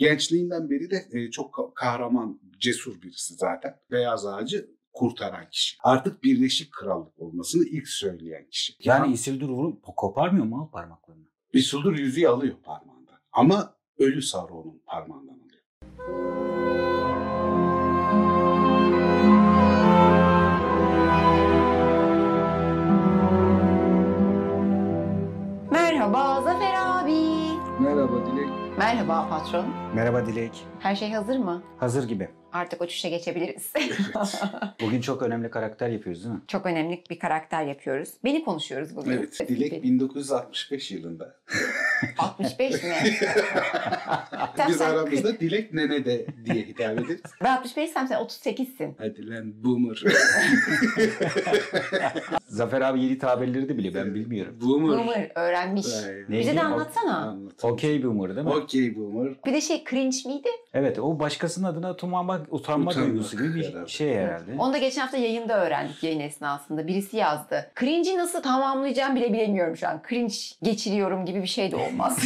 Gençliğinden beri de çok kahraman, cesur birisi zaten. Beyaz Ağacı kurtaran kişi. Artık Birleşik Krallık olmasını ilk söyleyen kişi. Yani Isildur vurup koparmıyor mu o parmaklarını? Isildur yüzüğü alıyor parmağından. Ama ölü Sauron'un parmağından alıyor. Merhaba Zafer abi. Merhaba Dilek. Merhaba patron. Merhaba Dilek. Her şey hazır mı? Hazır gibi. Artık uçuşa geçebiliriz. Evet. Bugün çok önemli karakter yapıyoruz değil mi? Çok önemli bir karakter yapıyoruz. Beni konuşuyoruz bugün. Evet, Dilek 1965 yılında. 65 mi? Biz aramızda Dilek nene de diye hitap ederiz. Ben 65'sem sen 38'sin. Hadi lan boomer. Zafer abi yeni tabirleri de bile ben bilmiyorum. Boomer. Boomer öğrenmiş. Bize de anlatsana. Okey boomer değil mi? Okey boomer. Bir de cringe miydi? Evet, o başkasının adına utanma duygusu gibi bir şey herhalde. Onu da geçen hafta yayında öğrendik, yayın esnasında. Birisi yazdı. Cringe'i nasıl tamamlayacağım bile bilemiyorum şu an. Cringe geçiriyorum gibi bir şey de olmaz.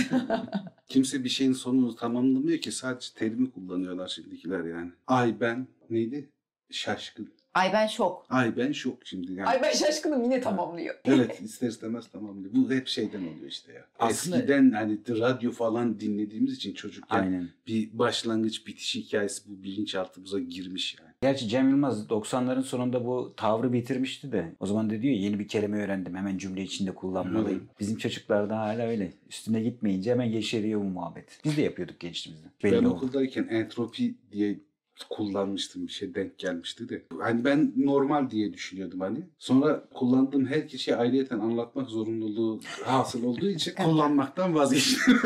Kimse bir şeyin sonunu tamamlamıyor ki. Sadece terimi kullanıyorlar şimdikiler yani. Ay ben neydi? Şaşkın. Ay ben şok. Ay ben şok şimdi yani. Ay ben şaşkınım yine tamamlıyor. Evet, ister istemez tamamlıyor. Bu hep şeyden oluyor işte ya. Aslında eskiden hani radyo falan dinlediğimiz için çocukken bir başlangıç bitiş hikayesi bu bilinçaltımıza girmiş yani. Gerçi Cem Yılmaz 90'ların sonunda bu tavrı bitirmişti de. O zaman da diyor yeni bir kelime öğrendim hemen cümle içinde kullanmalıyım. Hı. Bizim çocuklarda hala öyle. Üstüne gitmeyince hemen yeşeriyor bu muhabbet. Biz de yapıyorduk gençliğimizde. Ben okuldayken entropi diye kullanmıştım, bir şey denk gelmişti de. Hani ben normal diye düşünüyordum hani. Sonra kullandığım her kişiye ayrıyeten anlatmak zorunluluğu hasıl olduğu için kullanmaktan vazgeçtim.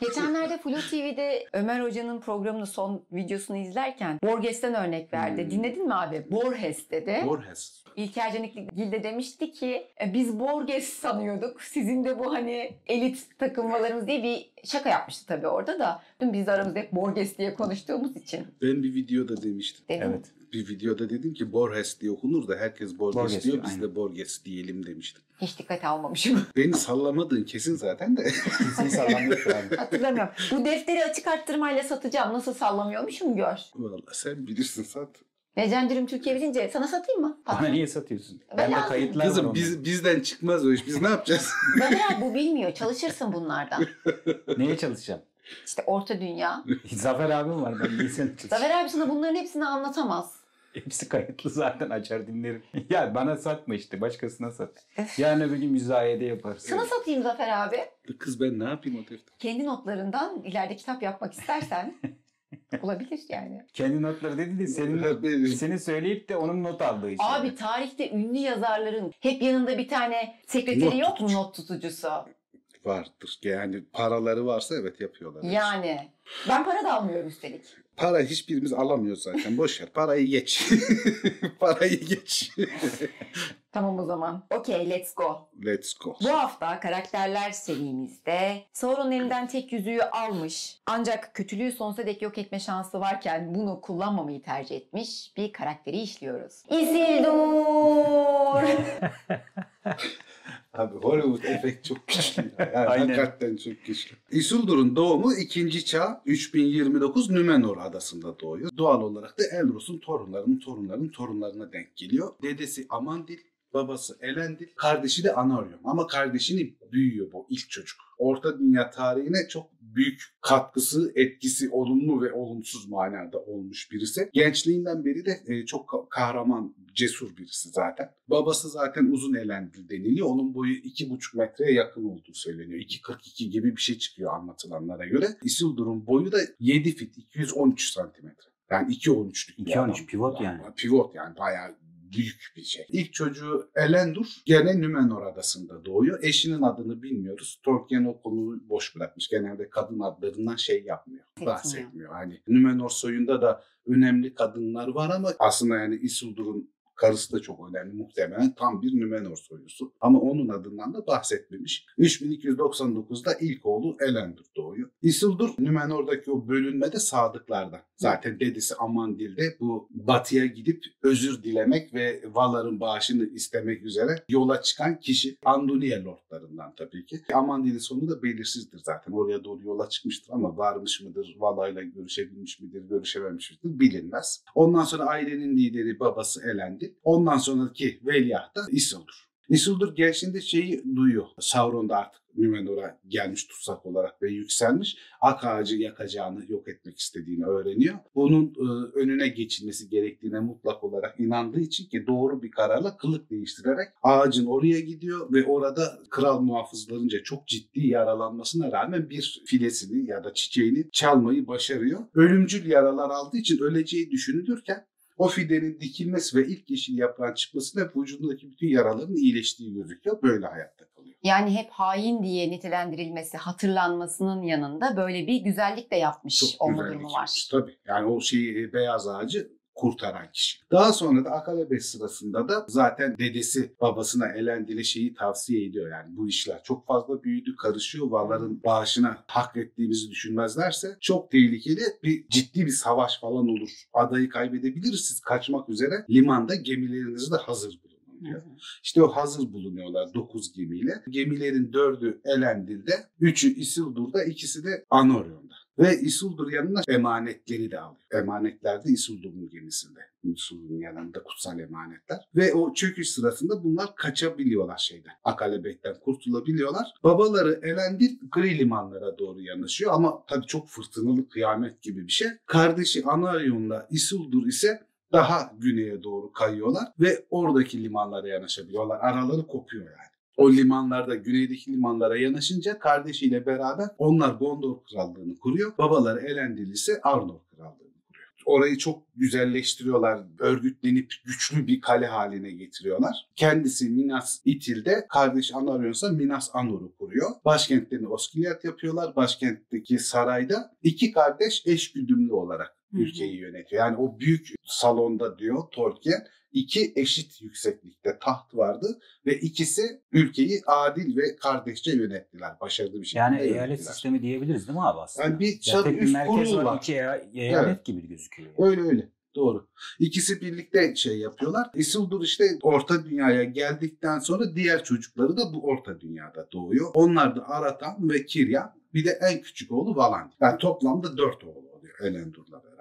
Geçenlerde Flu TV'de Ömer Hoca'nın programının son videosunu izlerken Borges'ten örnek verdi. Dinledin mi abi? Borges dedi. Borges. İlker Caniklil de demişti ki biz Borges sanıyorduk. Sizin de bu hani elit takılmalarınız diye bir şaka yapmıştı tabii orada da. Biz de aramızda hep Borges diye konuştuğumuz için. Ben bir videoda demiştim. Evet. Bir videoda dedim ki Borges diye okunur da herkes Borges diyor. Biz de Borges diyelim demiştim. Hiç dikkate almamışım. Beni sallamadığın kesin zaten de. Kesin sallamıyor abi. Hatırlamıyorum. Bu defteri açık arttırmayla satacağım. Nasıl sallamıyormuşum gör. Vallahi sen bilirsin sat. Legendary'im Türkiye bilince sana satayım mı? Bana niye satıyorsun? Ben de kayıtlar kızım, var. Kızım bizden çıkmaz o iş. Biz ne yapacağız? Zafer bu bilmiyor. Çalışırsın bunlardan. Neye çalışacağım? İşte Orta Dünya. Zafer abim var. Ben niye seni çalışacağım? Zafer abi sana bunların hepsini anlatamaz. Hepsi kayıtlı zaten, açar dinlerim. Ya bana satma işte, başkasına sat. Yarın öbür gün müzayede yaparsın. Sana satayım Zafer abi. Kız ben ne yapayım o defteri? Kendi notlarından ileride kitap yapmak istersen... Olabilir yani. Kendi notları dedi de seni söyleyip de onun not aldığı için. Abi tarihte ünlü yazarların hep yanında bir tane sekreteri yok mu, not tutucusu? Vardır yani, paraları varsa evet yapıyorlar. Yani işte. Ben para da almıyorum üstelik. Para hiçbirimiz alamıyor zaten, boş ver, parayı geç. Parayı geç. Tamam o zaman. Okay, let's go. Let's go. Bu hafta karakterler serimizde Sauron elinden tek yüzüğü almış ancak kötülüğü sonsuza dek yok etme şansı varken bunu kullanmamayı tercih etmiş bir karakteri işliyoruz. Isildur. Abi Hollywood efekt çok güçlü. Yani hakikaten çok güçlü. Isildur'un doğumu 2. çağ 3029 Númenor adasında doğuyor. Doğal olarak da Elros'un torunlarına denk geliyor. Dedesi Amandil, babası Elendil, kardeşi de Anoryum. Ama kardeşini büyüyor bu ilk çocuk. Orta Dünya tarihine çok büyük katkısı, etkisi olumlu ve olumsuz manada olmuş birisi. Gençliğinden beri de çok kahraman, cesur birisi zaten. Babası zaten uzun Elendil deniliyor. Onun boyu 2,5 metreye yakın olduğu söyleniyor. 2,42 gibi bir şey çıkıyor anlatılanlara göre. Isildur'un boyu da 7 fit, 213 santimetre. Yani 2,13'lük. 2,13 pivot yani. Pivot yani bayağı büyük bir şey. İlk çocuğu Elendur gene Númenor adasında doğuyor. Eşinin adını bilmiyoruz. Tolkien o konuyu boş bırakmış. Genelde kadın adlarından şey yapmıyor. Bahsetmiyor. Hani Númenor soyunda da önemli kadınlar var ama aslında yani Isildur'un Karısı da çok önemli, muhtemelen tam bir Númenor soylusu. Ama onun adından da bahsetmemiş. 3299'da ilk oğlu Elendur doğuyor. Isildur Númenor'daki o bölünmede sadıklardan. Zaten dedesi Amandil'de bu batıya gidip özür dilemek ve Valar'ın bağışını istemek üzere yola çıkan kişi Anduin lordlarından tabii ki. Amandil'in sonu da belirsizdir zaten. Oraya doğru yola çıkmıştır ama varmış mıdır, Valar'la görüşebilmiş midir, görüşememiş midir bilinmez. Ondan sonra ailenin lideri babası Elendil. Ondan sonraki veliaht da Isildur. Isildur gençliğinde şeyi duyuyor. Sauron da artık Númenor'a gelmiş tutsak olarak ve yükselmiş. Ak ağacı yakacağını, yok etmek istediğini öğreniyor. Bunun önüne geçilmesi gerektiğine mutlak olarak inandığı için ki doğru bir kararla kılık değiştirerek ağacın oraya gidiyor ve orada kral muhafızlarınca çok ciddi yaralanmasına rağmen bir filesini ya da çiçeğini çalmayı başarıyor. Ölümcül yaralar aldığı için öleceği düşünülürken o fidenin dikilmesi ve ilk yeşil yaprağın çıkmasıyla vücudundaki bütün yaraların iyileştiği gözüküyor. Böyle hayatta kalıyor. Yani hep hain diye nitelendirilmesi, hatırlanmasının yanında böyle bir güzellik de yapmış olma durumu var. Tabii. Yani o şeyi, beyaz ağacı kurtaran kişi. Daha sonra da Akallabêth sırasında da zaten dedesi babasına Elendil'e şeyi tavsiye ediyor. Yani bu işler çok fazla büyüdü, karışıyor. Valar'ın bağışına hak ettiğimizi düşünmezlerse çok tehlikeli, bir ciddi bir savaş falan olur. Adayı kaybedebiliriz, siz kaçmak üzere limanda gemilerinizi de hazır bulun. Diyor. İşte o hazır bulunuyorlar 9 gemiyle. Gemilerin 4'ü Elendil'de, 3'ü Isildur'da, ikisi de Anoryum'da. Ve Isildur yanına emanetleri de alıyor. Emanetler de Isildur'un gemisinde. Isildur'un yanında kutsal emanetler. Ve o çöküş sırasında bunlar kaçabiliyorlar şeyden. Akallabêth'ten kurtulabiliyorlar. Babaları Elendil gri limanlara doğru yanaşıyor. Ama tabii çok fırtınalı, kıyamet gibi bir şey. Kardeşi Anarion'la Isildur ise daha güneye doğru kayıyorlar ve oradaki limanlara yanaşabiliyorlar. Araları kopuyor yani. O limanlarda, güneydeki limanlara yanaşınca kardeşiyle beraber onlar Gondor krallığını kuruyor. Babaları Elendil ise Arnor krallığını kuruyor. Orayı çok güzelleştiriyorlar. Örgütlenip güçlü bir kale haline getiriyorlar. Kendisi Minas Ithil'de, kardeş Anarion ise Minas Anor'u kuruyor. Başkentlerini Osgiliath yapıyorlar. Başkentteki sarayda iki kardeş eşgüdümlü olarak ülkeyi yönetiyor. Yani o büyük salonda diyor Tolkien, iki eşit yükseklikte taht vardı ve ikisi ülkeyi adil ve kardeşçe yönettiler. Başarılı bir şekilde yani yönettiler. Yani eyalet sistemi diyebiliriz değil mi abi aslında? Yani bir çatı üst kurulu var. İki eyalet gibi gözüküyor. Yani. Öyle öyle. Doğru. İkisi birlikte şey yapıyorlar. Isildur işte Orta Dünya'ya geldikten sonra diğer çocukları da bu Orta Dünya'da doğuyor. Onlar da Aratan ve Círdan, bir de en küçük oğlu Valandil. Yani toplamda 4 oğlu oluyor Elendur'la beraber.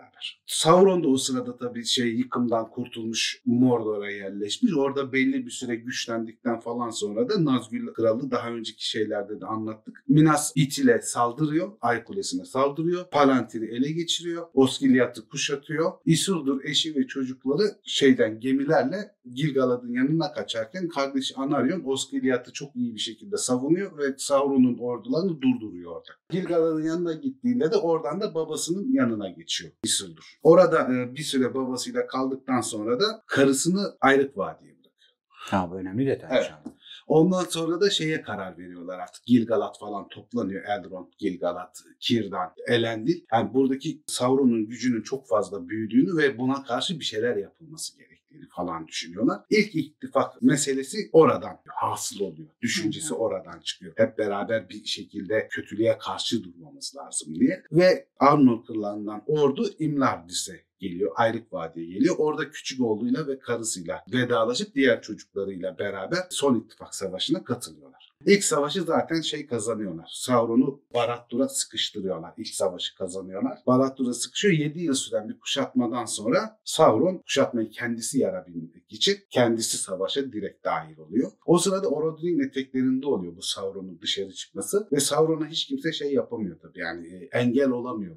Sauron da o sırada tabii yıkımdan kurtulmuş, Mordor'a yerleşmiş. Orada belli bir süre güçlendikten falan sonra da Nazgûl kralı, daha önceki şeylerde de anlattık, Minas Ithil'e saldırıyor. Ay Kulesi'ne saldırıyor. Palantir'i ele geçiriyor. Osgiliath'ı kuşatıyor. Isildur eşi ve çocukları gemilerle Gil-galad'ın yanına kaçarken kardeşi Anarion Osgiliath'ı çok iyi bir şekilde savunuyor ve Sauron'un ordularını durduruyor. Gil-galad'ın yanına gittiğinde de oradan da babasının yanına geçiyor Isildur. Orada bir süre babasıyla kaldıktan sonra da karısını ayrık vadiye bırakıyor. Ha, bu önemli detay. Evet. Ondan sonra da karar veriyorlar artık. Gil-galad falan toplanıyor. Elrond, Gil-galad, Círdan, Elendil. Yani buradaki Sauron'un gücünün çok fazla büyüdüğünü ve buna karşı bir şeyler yapılması gerektiğini falan düşünüyorlar. İlk ittifak meselesi oradan hasıl oluyor. Düşüncesi oradan çıkıyor. Hep beraber bir şekilde kötülüğe karşı durmamız lazım diye. Ve Arnor krallığından ordu İmlardis'e geliyor. Ayrık vadiye geliyor. Orada küçük oğluyla ve karısıyla vedalaşıp diğer çocuklarıyla beraber son ittifak savaşına katılıyorlar. İlk savaşı zaten kazanıyorlar. Sauron'u Barad-dûr'a sıkıştırıyorlar. İlk savaşı kazanıyorlar. Barad-dûr'a sıkışıyor. 7 yıl süren bir kuşatmadan sonra Sauron kuşatmayı kendisi yarabilmek için kendisi savaşa direkt dahil oluyor. O sırada Orodruin eteklerinde oluyor bu Sauron'un dışarı çıkması ve Sauron'a hiç kimse yapamıyor tabii. Yani engel olamıyor.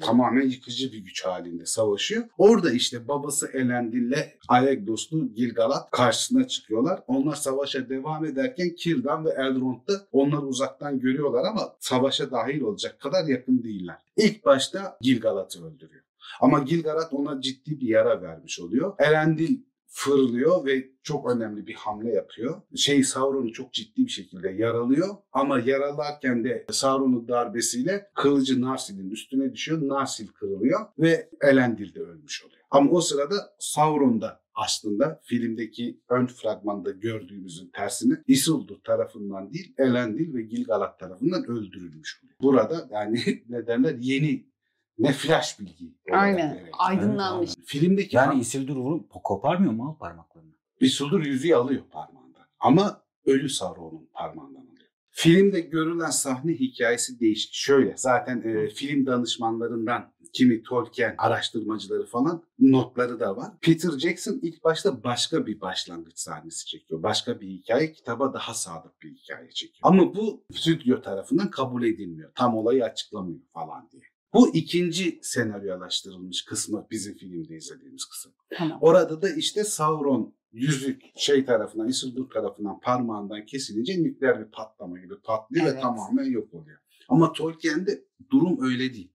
Tamamen yıkıcı bir güç halinde savaşıyor. Orada babası Elendil'le ayak dostu Gil-galad karşısına çıkıyorlar. Onlar savaşa devam ederken Círdan ve Elrond da onları uzaktan görüyorlar ama savaşa dahil olacak kadar yakın değiller. İlk başta Gil-galad'ı öldürüyor. Ama Gil-galad ona ciddi bir yara vermiş oluyor. Elendil fırlıyor ve çok önemli bir hamle yapıyor. Sauron'u çok ciddi bir şekilde yaralıyor ama yaralarken de Sauron'un darbesiyle kılıcı Narsil'in üstüne düşüyor. Narsil kırılıyor ve Elendil de ölmüş oluyor. Ama o sırada Sauron'da aslında filmdeki ön fragmanda gördüğümüzün tersine Isildur tarafından değil, Elendil ve Gil-galad tarafından öldürülmüş oluyor. Burada yani ne derler, yeni flash bilgi. Aynen. Aydınlanmış. Filmdeki yani Isildur vurup koparmıyor mu abi parmaklarını? Isildur yüzüğü alıyor parmağından. Ama ölü Sauron'un parmağından alıyor. Filmde görülen sahne hikayesi değişik. Şöyle zaten film danışmanlarından kimi Tolkien araştırmacıları falan notları da var. Peter Jackson ilk başta başka bir başlangıç sahnesi çekiyor. Başka bir hikaye, kitaba daha sadık bir hikaye çekiyor. Ama bu stüdyo tarafından kabul edilmiyor. Tam olayı açıklamıyor falan diye. Bu ikinci senaryolaştırılmış kısmı, bizim filmde izlediğimiz kısım. Tamam. Orada da işte Sauron yüzük tarafından, Isildur tarafından parmağından kesilince nükleer bir patlama gibi patlıyor, evet, ve tamamen yok oluyor. Ama Tolkien'de durum öyle değil.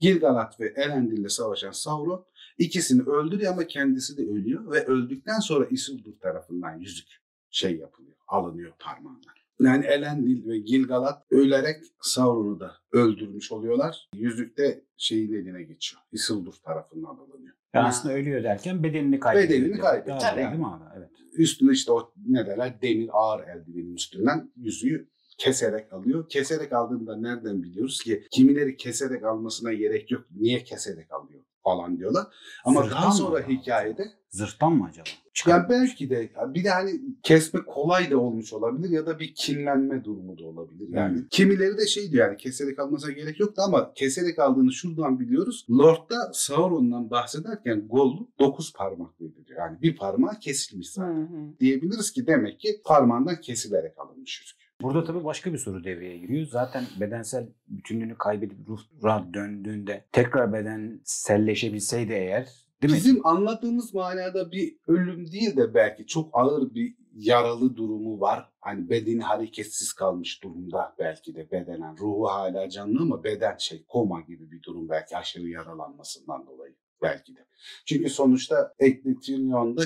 Gil-galad ve Elendil'le savaşan Sauron ikisini öldürüyor ama kendisi de ölüyor ve öldükten sonra Isildur tarafından yüzük yapılıyor, alınıyor parmağından. Yani Elendil ve Gil-galad ölerek Sauron'u da öldürmüş oluyorlar. Yüzük de şeyin eline geçiyor. Isildur tarafından alınıyor. Yani aslında ölüyor derken bedenini kaybediyor. Bedenini kaybediyor. Tabii. Değil mi abi? Evet. Üstüne işte o ne derler, demir ağır eldivenin üstünden yüzüğü keserek alıyor. Keserek aldığında nereden biliyoruz ki? Kimileri keserek almasına gerek yok. Niye keserek alıyor falan diyorlar. Ama zırhtan daha sonra hikayede... Zırhtan mı acaba? Yani belki de, bir de hani kesme kolay da olmuş olabilir ya da bir kinlenme durumu da olabilir. Yani kimileri de diyor yani keserek almasına gerek yoktu ama keserek aldığını şuradan biliyoruz. Lord'da Sauron'dan bahsederken Gollum 9 parmaklıydı diyor. Yani bir parmağı kesilmiş zaten. Diyebiliriz ki demek ki parmağından kesilerek alınmış yüzük. Burada tabii başka bir soru devreye giriyor. Zaten bedensel bütünlüğünü kaybedip ruha döndüğünde tekrar bedenselleşebilseydi eğer, değil mi? Bizim anladığımız manada bir ölüm değil de belki çok ağır bir yaralı durumu var. Hani bedeni hareketsiz kalmış durumda belki de bedenen. Ruhu hala canlı ama beden koma gibi bir durum belki, aşırı yaralanmasından dolayı. Belki de. Çünkü sonuçta Ekletion'da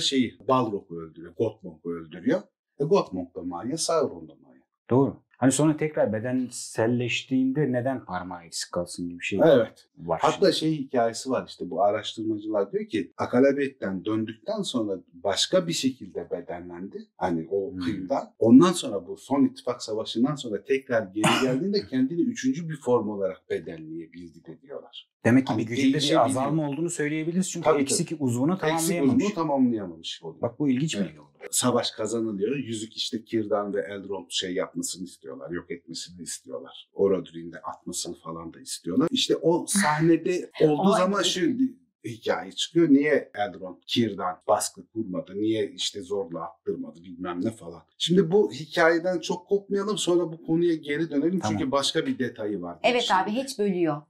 Balrog'u öldürüyor, Gottmog'u öldürüyor. Gottmog da manya, Sauron da manya. Doğru. Hani sonra tekrar bedenselleştiğinde neden parmağı eksik kalsın gibi bir şey var. Hatta hikayesi var işte, bu araştırmacılar diyor ki Akallabêth'ten döndükten sonra başka bir şekilde bedenlendi. Hani o kıyımdan. Ondan sonra bu son ittifak savaşından sonra tekrar geri geldiğinde kendini üçüncü bir form olarak bedenleyebildi de diyorlar. Demek ki hani bir gücünde bir azalma olduğunu söyleyebiliriz. Çünkü eksik uzvunu tamamlayamamış. Eksik uzvunu tamamlayamamış oluyor. Bak bu ilginç bir yol. Savaş kazanılıyor. Yüzük işte Círdan ve Elrond yapmasını istiyorlar. Yok etmesini istiyorlar. Orodruin'de atmasını falan da istiyorlar. İşte o sahnede olduğu zaman hikaye çıkıyor. Niye Elrond, Círdan baskı kurmadı? Niye işte zorla attırmadı? Bilmem ne falan. Şimdi bu hikayeden çok kopmayalım. Sonra bu konuya geri dönelim. Tamam. Çünkü başka bir detayı var. Evet abi, hiç bölüyor.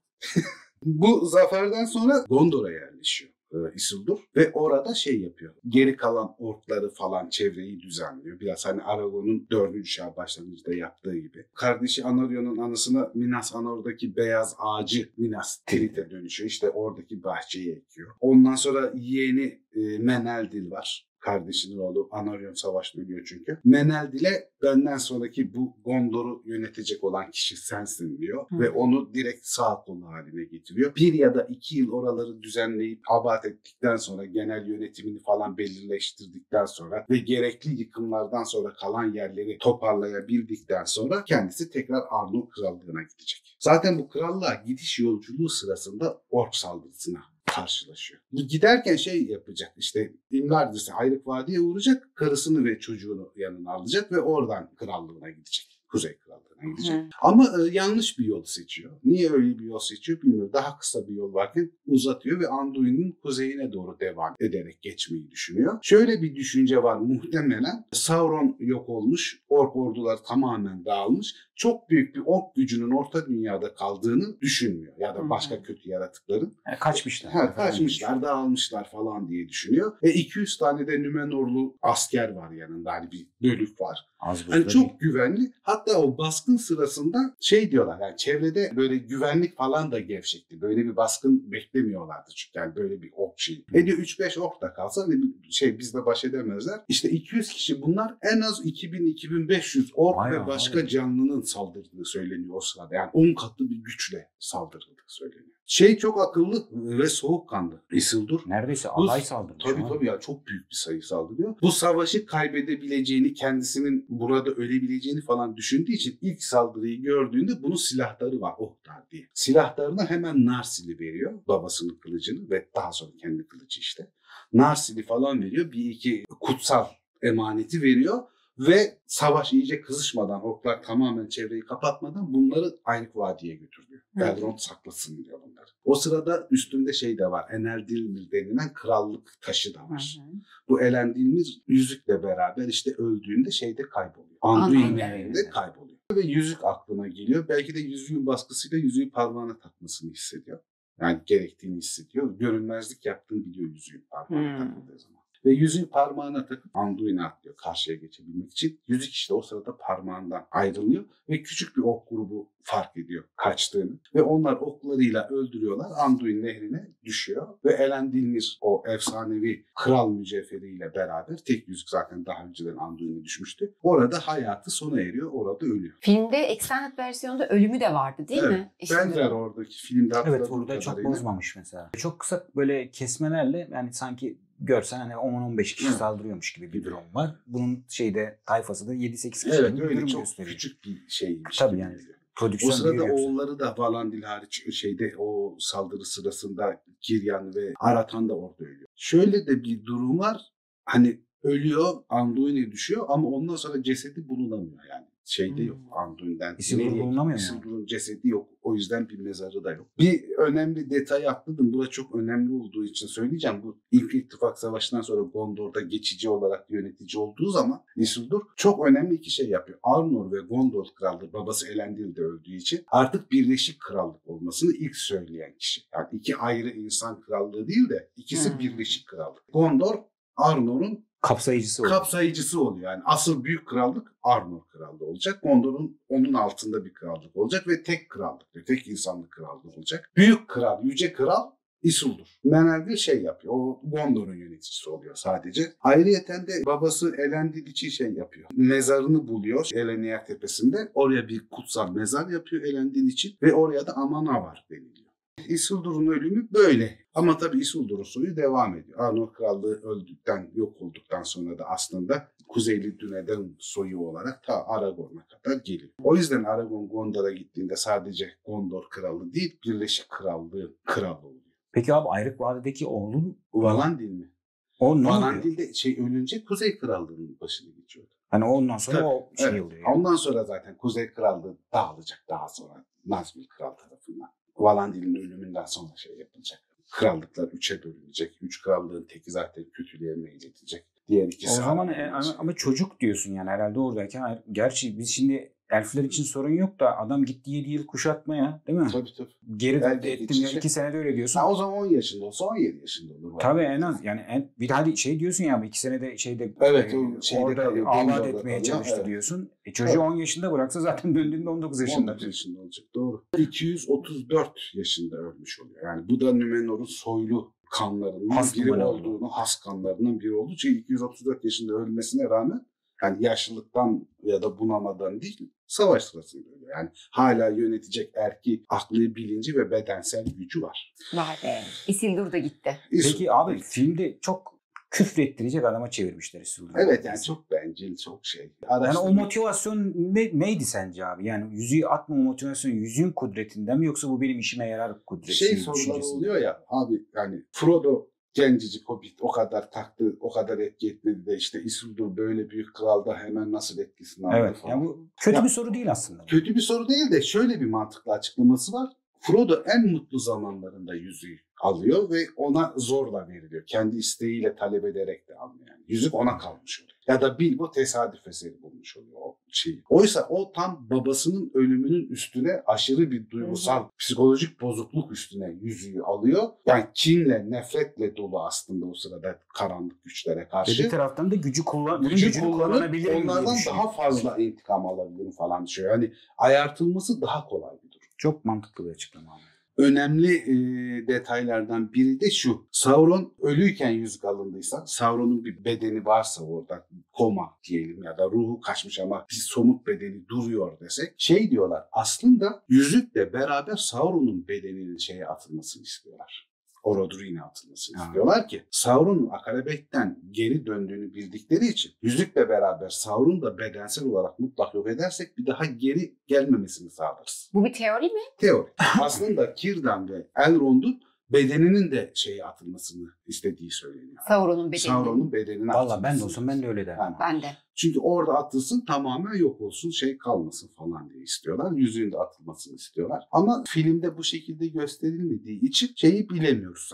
Bu zaferden sonra Gondor'a yerleşiyor Isildur ve orada yapıyor. Geri kalan orkları falan çevreyi düzenliyor. Biraz hani Aragorn'un 4. çağ başlangıcında yaptığı gibi. Kardeşi Anarion'un anısına Minas Anor'daki beyaz ağacı Minas Tirith'e dönüşüyor. İşte oradaki bahçeyi ekiyor. Ondan sonra yeğeni Meneldil var. Kardeşinin oğlu Anarion savaşta ölüyor çünkü. Meneldil'e benden sonraki bu Gondor'u yönetecek olan kişi sensin diyor. Ve onu direkt sağ kolu haline getiriyor. 1 ya da 2 yıl oraları düzenleyip abat ettikten sonra, genel yönetimini falan belirleştirdikten sonra ve gerekli yıkımlardan sonra kalan yerleri toparlayabildikten sonra kendisi tekrar Arnor krallığına gidecek. Zaten bu krallığa gidiş yolculuğu sırasında ork saldırısına karşılaşıyor. Giderken yapacak işte, İmlardis'e, Hayrık Vadi'ye uğrayacak, karısını ve çocuğunu yanına alacak ve oradan krallığına gidecek. Kuzey krallığına gidecek. Ama yanlış bir yol seçiyor. Niye öyle bir yol seçiyor bilmiyorum. Daha kısa bir yol varken uzatıyor ve Anduin'in kuzeyine doğru devam ederek geçmeyi düşünüyor. Şöyle bir düşünce var muhtemelen. Sauron yok olmuş, ork orduları tamamen dağılmış. çok büyük bir ork gücünün Orta Dünya'da kaldığını düşünmüyor. Ya da başka kötü yaratıkların. Yani kaçmışlar. Ha, kaçmışlar, dağılmışlar falan diye düşünüyor. 200 tane de Númenorlu asker var yanında. Hani bir bölük var. Yani çok güvenli. Hatta o baskın sırasında şey diyorlar, yani çevrede böyle güvenlik falan da gevşekti. Böyle bir baskın beklemiyorlardı çünkü yani böyle bir ork şey. 3-5 ork da kalsa hani şey biz de baş edemezler. İşte 200 kişi bunlar en az 2000-2500 ork ve başka canlının saldırdığı söyleniyor o sırada. Yani 10 katlı bir güçle saldırıldığı söyleniyor. Şey çok akıllı ve soğukkanlı Isildur. Neredeyse alay saldırıyor. Tabii ya çok büyük bir sayı saldırıyor. Bu savaşı kaybedebileceğini, kendisinin burada ölebileceğini falan düşündüğü için ilk saldırıyı gördüğünde bunun silahları var Ohdar diye. Silahlarına hemen Narsil'i veriyor. Babasının kılıcını ve daha sonra kendi kılıcı işte. Narsil'i falan veriyor. Bir iki kutsal emaneti veriyor. Ve savaş iyice kızışmadan, orklar tamamen çevreyi kapatmadan bunları Aynık Vadi'ye götürüyor. Elrond saklasın diyor bunları. O sırada üstünde şey de var. Meneldil denilen krallık taşı da var. Bu Elendil'imiz yüzükle beraber işte öldüğünde şeyde kayboluyor. Anduin evinde kayboluyor. Ve yüzük aklına geliyor. Belki de yüzüğün baskısıyla yüzüğü parmağına takmasını hissediyor. Yani gerektiğini hissediyor. Görünmezlik yaptığını biliyor yüzüğün parmağına takıldığı zaman. Ve yüzüğü parmağına takıp Anduin'e atlıyor karşıya geçebilmek için. Yüzük işte o sırada parmağından ayrılıyor ve küçük bir ok grubu fark ediyor kaçtığını. Ve onlar oklarıyla öldürüyorlar. Anduin nehrine düşüyor ve Elendil'imiz o efsanevi kral mücevheriyle beraber, tek yüzük zaten daha önceden Anduin'e düşmüştü. Orada hayatı sona eriyor, orada ölüyor. Filmde extended versiyonda ölümü de vardı değil mi? İşte benzer oradaki filmde. Evet, orada çok bozmamış mesela. Çok kısa böyle kesmelerle yani sanki görsen hani 10-15 kişi saldırıyormuş gibi bir durum var. Bunun şeyde tayfası da 7-8 kişi gibi bir durum çok gösteriyor. Küçük bir şeymiş. Tabii yani. O sırada oğulları da Valandil hariç şeyde o saldırı sırasında Círdan ve Aratan da orada ölüyor. Şöyle de bir durum var. Hani ölüyor, Anduin'e düşüyor ama ondan sonra cesedi bulunamıyor yani. Şeyde yok Anduin'den. İsildur bulunamıyor. İsildur'un cesedi yok. O yüzden bir mezarı da yok. Bir önemli detayı atladım. Burası çok önemli olduğu için söyleyeceğim. Bu ilk ittifak savaşından sonra Gondor'da geçici olarak yönetici olduğu zaman Isildur çok önemli iki şey yapıyor. Arnor ve Gondor krallığı, babası Elendil de öldüğü için artık birleşik krallık olmasını ilk söyleyen kişi. Yani iki ayrı insan krallığı değil de ikisi birleşik krallık. Gondor, Arnor'un kapsayıcısı oluyor. Yani asıl büyük krallık Arnor krallığı olacak. Gondor'un onun altında bir krallık olacak ve tek krallık, tek insanlık krallığı olacak. Büyük kral, yüce kral Isildur. Meneldil şey yapıyor. O Gondor'un yöneticisi oluyor sadece. Ayrıyeten de babası Elendil için şey yapıyor. Mezarını buluyor Eleniyer tepesinde. Oraya bir kutsal mezar yapıyor Elendil için ve oraya da Amana var deniliyor. Isildur'un ölümü böyle. Ama tabii Isildur'un soyu devam ediyor. Arnor krallığı öldükten, yok olduktan sonra da aslında Kuzeyli Düned'in soyu olarak ta Aragorn'a kadar geliyor. O yüzden Aragorn Gondor'a gittiğinde sadece Gondor kralı değil, Birleşik Krallığı kralı oluyor. Peki abi ayrık vadedeki oğlun Valandil mi? O Valandil'de şey ölünce Kuzey Krallığı'nın başına geçiyor. Hani ondan sonra tabii, o şey oluyor. Yani. Ondan sonra zaten Kuzey Krallığı dağılacak daha sonra Nazgûl kral tarafından. Valandil'in ölümünden sonra şey yapılacak. Krallıklar 3'e bölünecek. 3 krallığın teki zaten kötülüğe meyledecek. Diğer ikisi. O zaman ama çocuk diyorsun yani herhalde oradayken. Gerçi biz şimdi elfler için sorun yok da adam gitti 7 yıl kuşatmaya değil mi? Tabii. Geri de ettim 2 senede öyle diyorsun. Ha, o zaman 10 yaşında olsa 17 yaşında olur. Tabii en az yani bir hadi şey diyorsun ya 2 senede şeyde orada avat etmeye çalıştı diyorsun. Çocuğu 10 yaşında bıraksa zaten döndüğünde 19 yaşında. 19 yaşında olacak doğru. 234 yaşında ölmüş oluyor. Yani bu da Númenor'un soylu kanlarının biri olduğunu, has kanlarının biri olduğu için 234 yaşında ölmesine rağmen yani yaşlılıktan ya da bunamadan değil, savaş sırasında oluyor. Yani hala yönetecek erki, aklı, bilinci ve bedensel gücü var. Vay be. Isildur da gitti. Peki abi filmde çok küfrettirecek adama çevirmişler Isildur'u. Evet yani çok bencil, çok şey. Yani o motivasyon neydi sence abi? Yani yüzüğü atma motivasyonu yüzüğün kudretinden mi yoksa bu benim işime yarar kudreti? Şey sorular oluyor ya abi yani Frodo gencecik hobbit o kadar taktı, o kadar etki etmedi de işte Isildur böyle büyük kralda hemen nasıl etkisini aldı falan. Yani bu kötü bir soru değil aslında. Kötü bir soru değil de şöyle bir mantıklı açıklaması var. Frodo en mutlu zamanlarında yüzüğü alıyor ve ona zorla veriliyor. Kendi isteğiyle talep ederek de almıyor. Yani yüzük ona kalmış oluyor. Ya da Bilbo tesadüf eseri bulmuş oluyor o şeyi. Oysa o tam babasının ölümünün üstüne aşırı bir duygusal, psikolojik bozukluk üstüne yüzüğü alıyor. Yani kinle, nefretle dolu aslında o sırada karanlık güçlere karşı. Bir taraftan da gücü kullanabilir. Onlardan daha fazla intikam alabilirim falan diyor. Yani ayartılması daha kolay bir durum. Çok mantıklı bir açıklama. Önemli detaylardan biri de şu. Sauron ölüyken yüzük alındıysa, Sauron'un bir bedeni varsa orada koma diyelim ya da ruhu kaçmış ama bir somut bedeni duruyor desek şey diyorlar. Aslında yüzükle beraber Sauron'un bedeninin şeye atılmasını istiyorlar. Orodruin'e atılmasını istiyorlar ki Sauron'un Akallabêth'ten geri döndüğünü bildikleri için yüzükle beraber Sauron'u da bedensel olarak mutlak yok edersek bir daha geri gelmemesini sağlarız. Bu bir teori mi? Teori. Aslında Círdan ve Elrond'un bedeninin de şeye atılmasını istediği söyleniyor. Sauron'un bedenine atılmasını. Valla ben de olsam ben de öyle derim. Yani. Ben de. Çünkü orada atılsın tamamen yok olsun şey kalmasın falan diye istiyorlar. Yüzüğün de atılmasını istiyorlar. Ama filmde bu şekilde gösterilmediği için şeyi bilemiyoruz.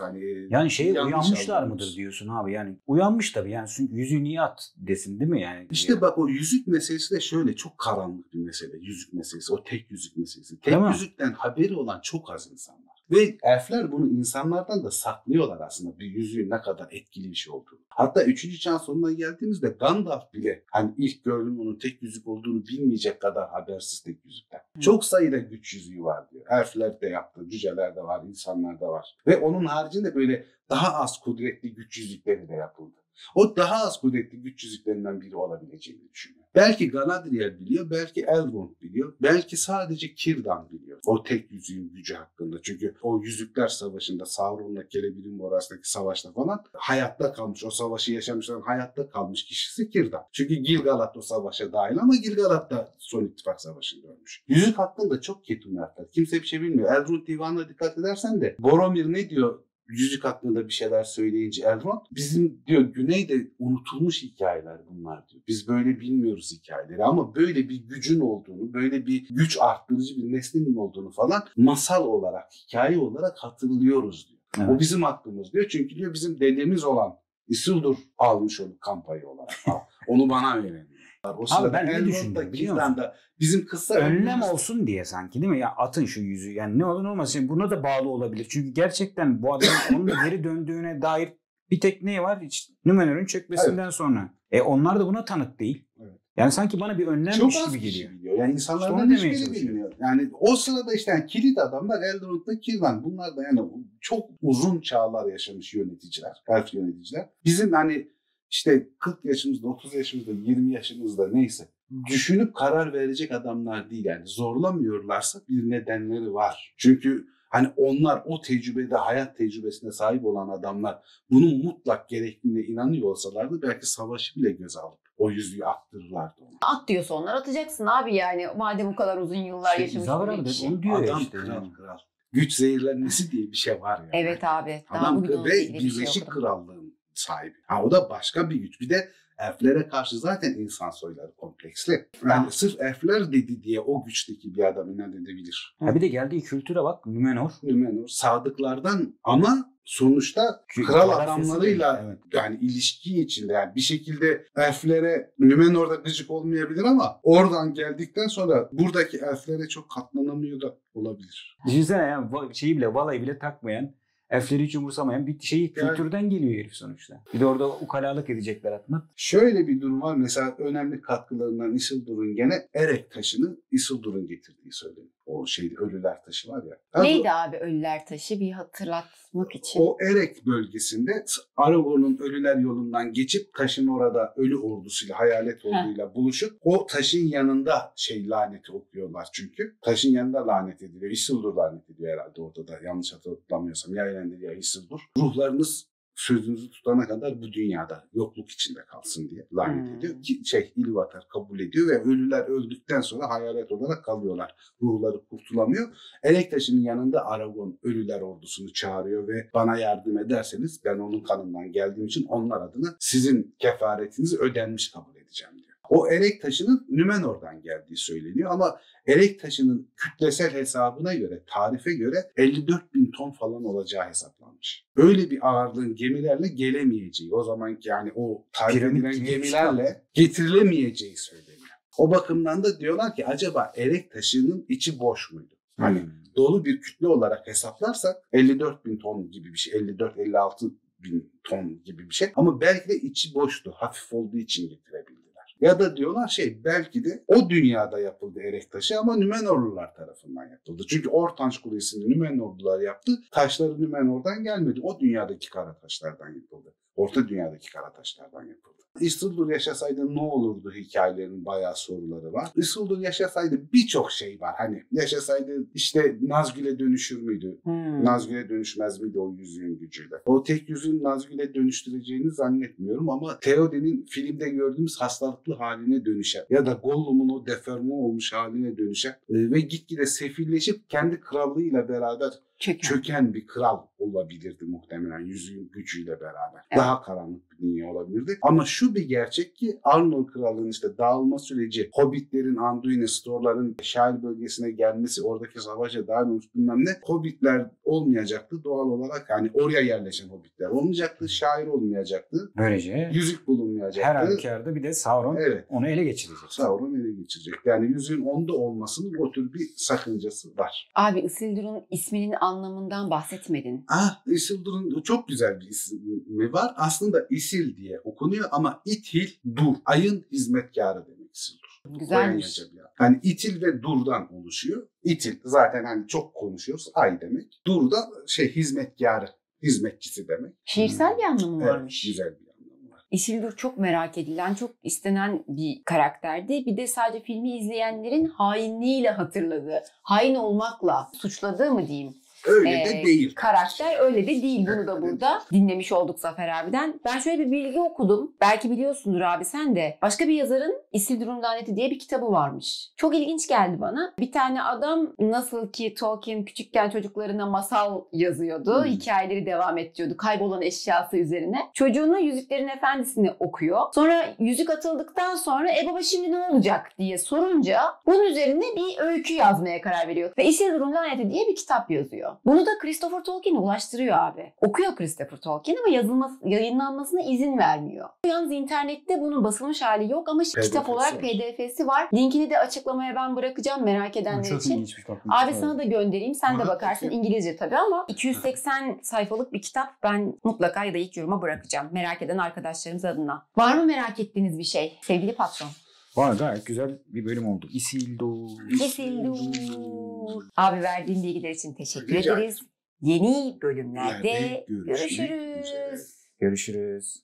Yani şeye uyanmışlar mıdır diyorsun abi yani. Uyanmış tabii yani çünkü yüzüğü niye at desin değil mi yani? İşte bak o yüzük meselesi de şöyle çok karanlık bir mesele. Yüzük meselesi o tek yüzük meselesi. Tek yüzükten haberi olan çok az insan var. Ve elfler bunu insanlardan da saklıyorlar aslında bir yüzüğün ne kadar etkili bir şey olduğunu. Hatta 3. çağın sonuna geldiğimizde Gandalf bile hani ilk gördüğüm onun tek yüzük olduğunu bilmeyecek kadar habersiz tek yüzükten. Çok sayıda güç yüzüğü var diyor. Elfler de yaptı, cüceler de var, insanlar da var. Ve onun haricinde böyle daha az kudretli güç yüzükleri de yapıldı. O daha az kudretli güç yüzüklerinden biri olabileceğini düşünüyor. Belki Galadriel biliyor, belki Elrond biliyor, belki sadece Círdan biliyor. O tek yüzüğün gücü hakkında. Çünkü o Yüzükler Savaşı'nda Sauron'la Celebrimbor arasındaki savaşta falan hayatta kalmış, o savaşı yaşamışların hayatta kalmış kişisi Círdan. Çünkü Gil-galad o savaşa dahil ama Gil-galad da son ittifak savaşında ölmüş. Yüzük hakkında çok ketumlar. Kimse bir şey bilmiyor. Elrond divanına dikkat edersen de Boromir ne diyor? Yüzük hakkında bir şeyler söyleyince Elrond bizim diyor güneyde unutulmuş hikayeler bunlar diyor. Biz böyle bilmiyoruz hikayeleri ama böyle bir gücün olduğunu, böyle bir güç arttırıcı bir neslinin olduğunu falan masal olarak, hikaye olarak hatırlıyoruz diyor. Evet. O bizim hakkımız diyor. Çünkü diyor bizim dedemiz olan Isildur almış onu kampanya olarak. Onu bana verin. O sırada abi ben ne düşündüm biliyor musun? Bizim kısa önlem olsun diye sanki değil mi? Ya atın şu yüzüğü yani ne olur ne olmaz. Şimdi buna da bağlı olabilir. Çünkü gerçekten bu adamın onun da geri döndüğüne dair bir tek ne var? Hiç Númenor'un çökmesinden sonra. Onlar da buna tanık değil. Evet. Yani sanki bana bir önlemmiş gibi geliyor. Yani insanlardan hiçbiri bilmiyor. Yani o sırada işte yani kilit adamlar Elrond'da Círdan. Bunlar da yani çok uzun çağlar yaşamış yöneticiler. Elf yöneticiler. Bizim hani İşte 40 yaşımızda, 30 yaşımızda, 20 yaşımızda neyse düşünüp karar verecek adamlar değil yani zorlamıyorlarsa bir nedenleri var. Çünkü hani onlar o tecrübede, hayat tecrübesine sahip olan adamlar bunun mutlak gerektiğine inanıyor olsalardı belki savaşı bile göze alıp o yüzüğü attırırlardı ona. At diyorsa onlar atacaksın abi yani madem bu kadar uzun yıllar yaşamış. Onu diyor adam işte. Adam kral. Güç zehirlenmesi diye bir şey var yani. Evet abi. Adam ve Birleşik Krallığın sahibi. O da başka bir güç. Bir de elflere karşı zaten insan soyları kompleksli. Yani sırf elfler dedi diye o güçteki bir adam inan edebilir. Bir de geldiği kültüre bak. Númenor. Sadıklardan ama sonuçta kral adamlarıyla yani ilişki içinde yani bir şekilde elflere Númenor'da gıcık olmayabilir ama oradan geldikten sonra buradaki elflere çok katlanamıyor da olabilir. Düşünsene yani şeyi bile valayı bile takmayan elfleri hiç umursamayan bir şey kültürden geliyor herif sonuçta. Bir de orada ukalalık edecekler atmak. Şöyle bir durum var. Mesela önemli katkılarından Isildur'un gene Erech taşını Isildur'un getirdiği söyleniyor. O şeydi ölüler taşı var ya. Neydi abi ölüler taşı? Bir hatırlatmak için. O Erech bölgesinde Aragorn'un ölüler yolundan geçip taşın orada ölü ordusuyla, hayalet orduyla buluşup o taşın yanında laneti okuyorlar çünkü. Taşın yanında lanet ediliyor. Isildur lanet ediyor herhalde orada da yanlış hatırlamıyorsam. Ya Elendil ya Isildur. Ruhlarınız sözünüzü tutana kadar bu dünyada yokluk içinde kalsın diye lanet ediyor. İlvatar kabul ediyor ve ölüler öldükten sonra hayalet olarak kalıyorlar. Ruhları kurtulamıyor. Erech taşının yanında Aragorn ölüler ordusunu çağırıyor ve bana yardım ederseniz ben onun kanından geldiğim için onlar adına sizin kefaretinizi ödenmiş kabul edeceğim diyor. O Erech taşının Númenor'dan geldiği söyleniyor ama Erech taşının kütlesel hesabına göre, tarife göre 54.000 ton falan olacağı hesaplanmış. Öyle bir ağırlığın gemilerle gelemeyeceği, o zamanki yani o tarif edilen gemilerle getirilemeyeceği söyleniyor. O bakımdan da diyorlar ki acaba Erech taşının içi boş muydu? Hani dolu bir kütle olarak hesaplarsak 54.000 ton gibi bir şey, 54-56.000 ton gibi bir şey. Ama belki de içi boştu, hafif olduğu için getirebildiler. Ya da diyorlar belki de o dünyada yapıldı Erech taşı ama Númenorlular tarafından yapıldı. Çünkü Ortanç Kulesi'ni Númenorlular yaptı, taşları Númenor'dan gelmedi. O dünyadaki kara taşlardan yapıldı. Orta Dünya'daki kara taşlardan yapıldı. Isildur yaşasaydı ne olurdu hikayelerinin bayağı soruları var. Isildur yaşasaydı birçok şey var. Hani yaşasaydı Nazgûl'e dönüşür müydü? Nazgûl'e dönüşmez miydi o yüzüğün gücüyle? O tek yüzüğün Nazgûl'e dönüştüreceğini zannetmiyorum ama Theoden'in filmde gördüğümüz hastalıklı haline dönüşen ya da Gollum'un o deforme olmuş haline dönüşen ve gitgide sefilleşip kendi krallığıyla beraber çöken bir kral olabilirdi muhtemelen yüzüğün gücüyle beraber. Evet. Daha karanlık bir dünya olabilirdi. Ama şu bir gerçek ki Arnor krallığının dağılma süreci, Hobbitlerin, Anduin'in, Stor'ların şair bölgesine gelmesi, oradaki savaşa dahil olmuş bilmem ne, Hobbitler olmayacaktı doğal olarak. Yani oraya yerleşen Hobbitler olmayacaktı, şair olmayacaktı. Böylece yüzük bulunmayacaktı. Her halükarda bir de Sauron onu ele geçirecek. Sauron ele geçirecek. Yani yüzüğün onda olmasının o tür bir sakıncası var. Abi Isildur'un isminin anlamından bahsetmedin. Isildur'un çok güzel bir ismi var. Aslında Isil diye okunuyor ama İtil-dur. Ayın hizmetkarı demek Isildur. Güzelmiş. Yani İtil ve Dur'dan oluşuyor. İtil zaten hani çok konuşuyoruz. Ay demek. Dur da hizmetkarı, hizmetçisi demek. Şiirsel bir anlamı varmış. Evet, güzel bir. Isildur çok merak edilen, çok istenen bir karakterdi. Bir de sadece filmi izleyenlerin hainliğiyle hatırladığı, hain olmakla suçladığı mı diyeyim? Öyle de değil. Karakter öyle de değil. Bunu da burada dinlemiş olduk Zafer abiden. Ben şöyle bir bilgi okudum. Belki biliyorsundur abi sen de. Başka bir yazarın İsildur'un Laneti diye bir kitabı varmış. Çok ilginç geldi bana. Bir tane adam nasıl ki Tolkien küçükken çocuklarına masal yazıyordu. Hikayeleri devam ettiriyordu. Kaybolan eşyası üzerine. Çocuğuna Yüzüklerin Efendisi'ni okuyor. Sonra yüzük atıldıktan sonra baba şimdi ne olacak diye sorunca bunun üzerine bir öykü yazmaya karar veriyor. Ve İsildur'un Laneti diye bir kitap yazıyor. Bunu da Christopher Tolkien'e ulaştırıyor abi. Okuyor Christopher Tolkien ama yayınlanmasına izin vermiyor. Yalnız internette bunun basılmış hali yok ama kitap olarak PDF'si var. Linkini de açıklamaya ben bırakacağım merak edenler için. Abi sana da göndereyim. Sen de bakarsın. İngilizce tabii ama 280 sayfalık bir kitap. Ben mutlaka ya da ilk yoruma bırakacağım. Merak eden arkadaşlarımız adına. Var mı merak ettiğiniz bir şey sevgili patron? Valla gayet güzel bir bölüm oldu. Isildur. Abi verdiğin bilgiler için teşekkür ederiz. Yeni bölümlerde görüşürüz.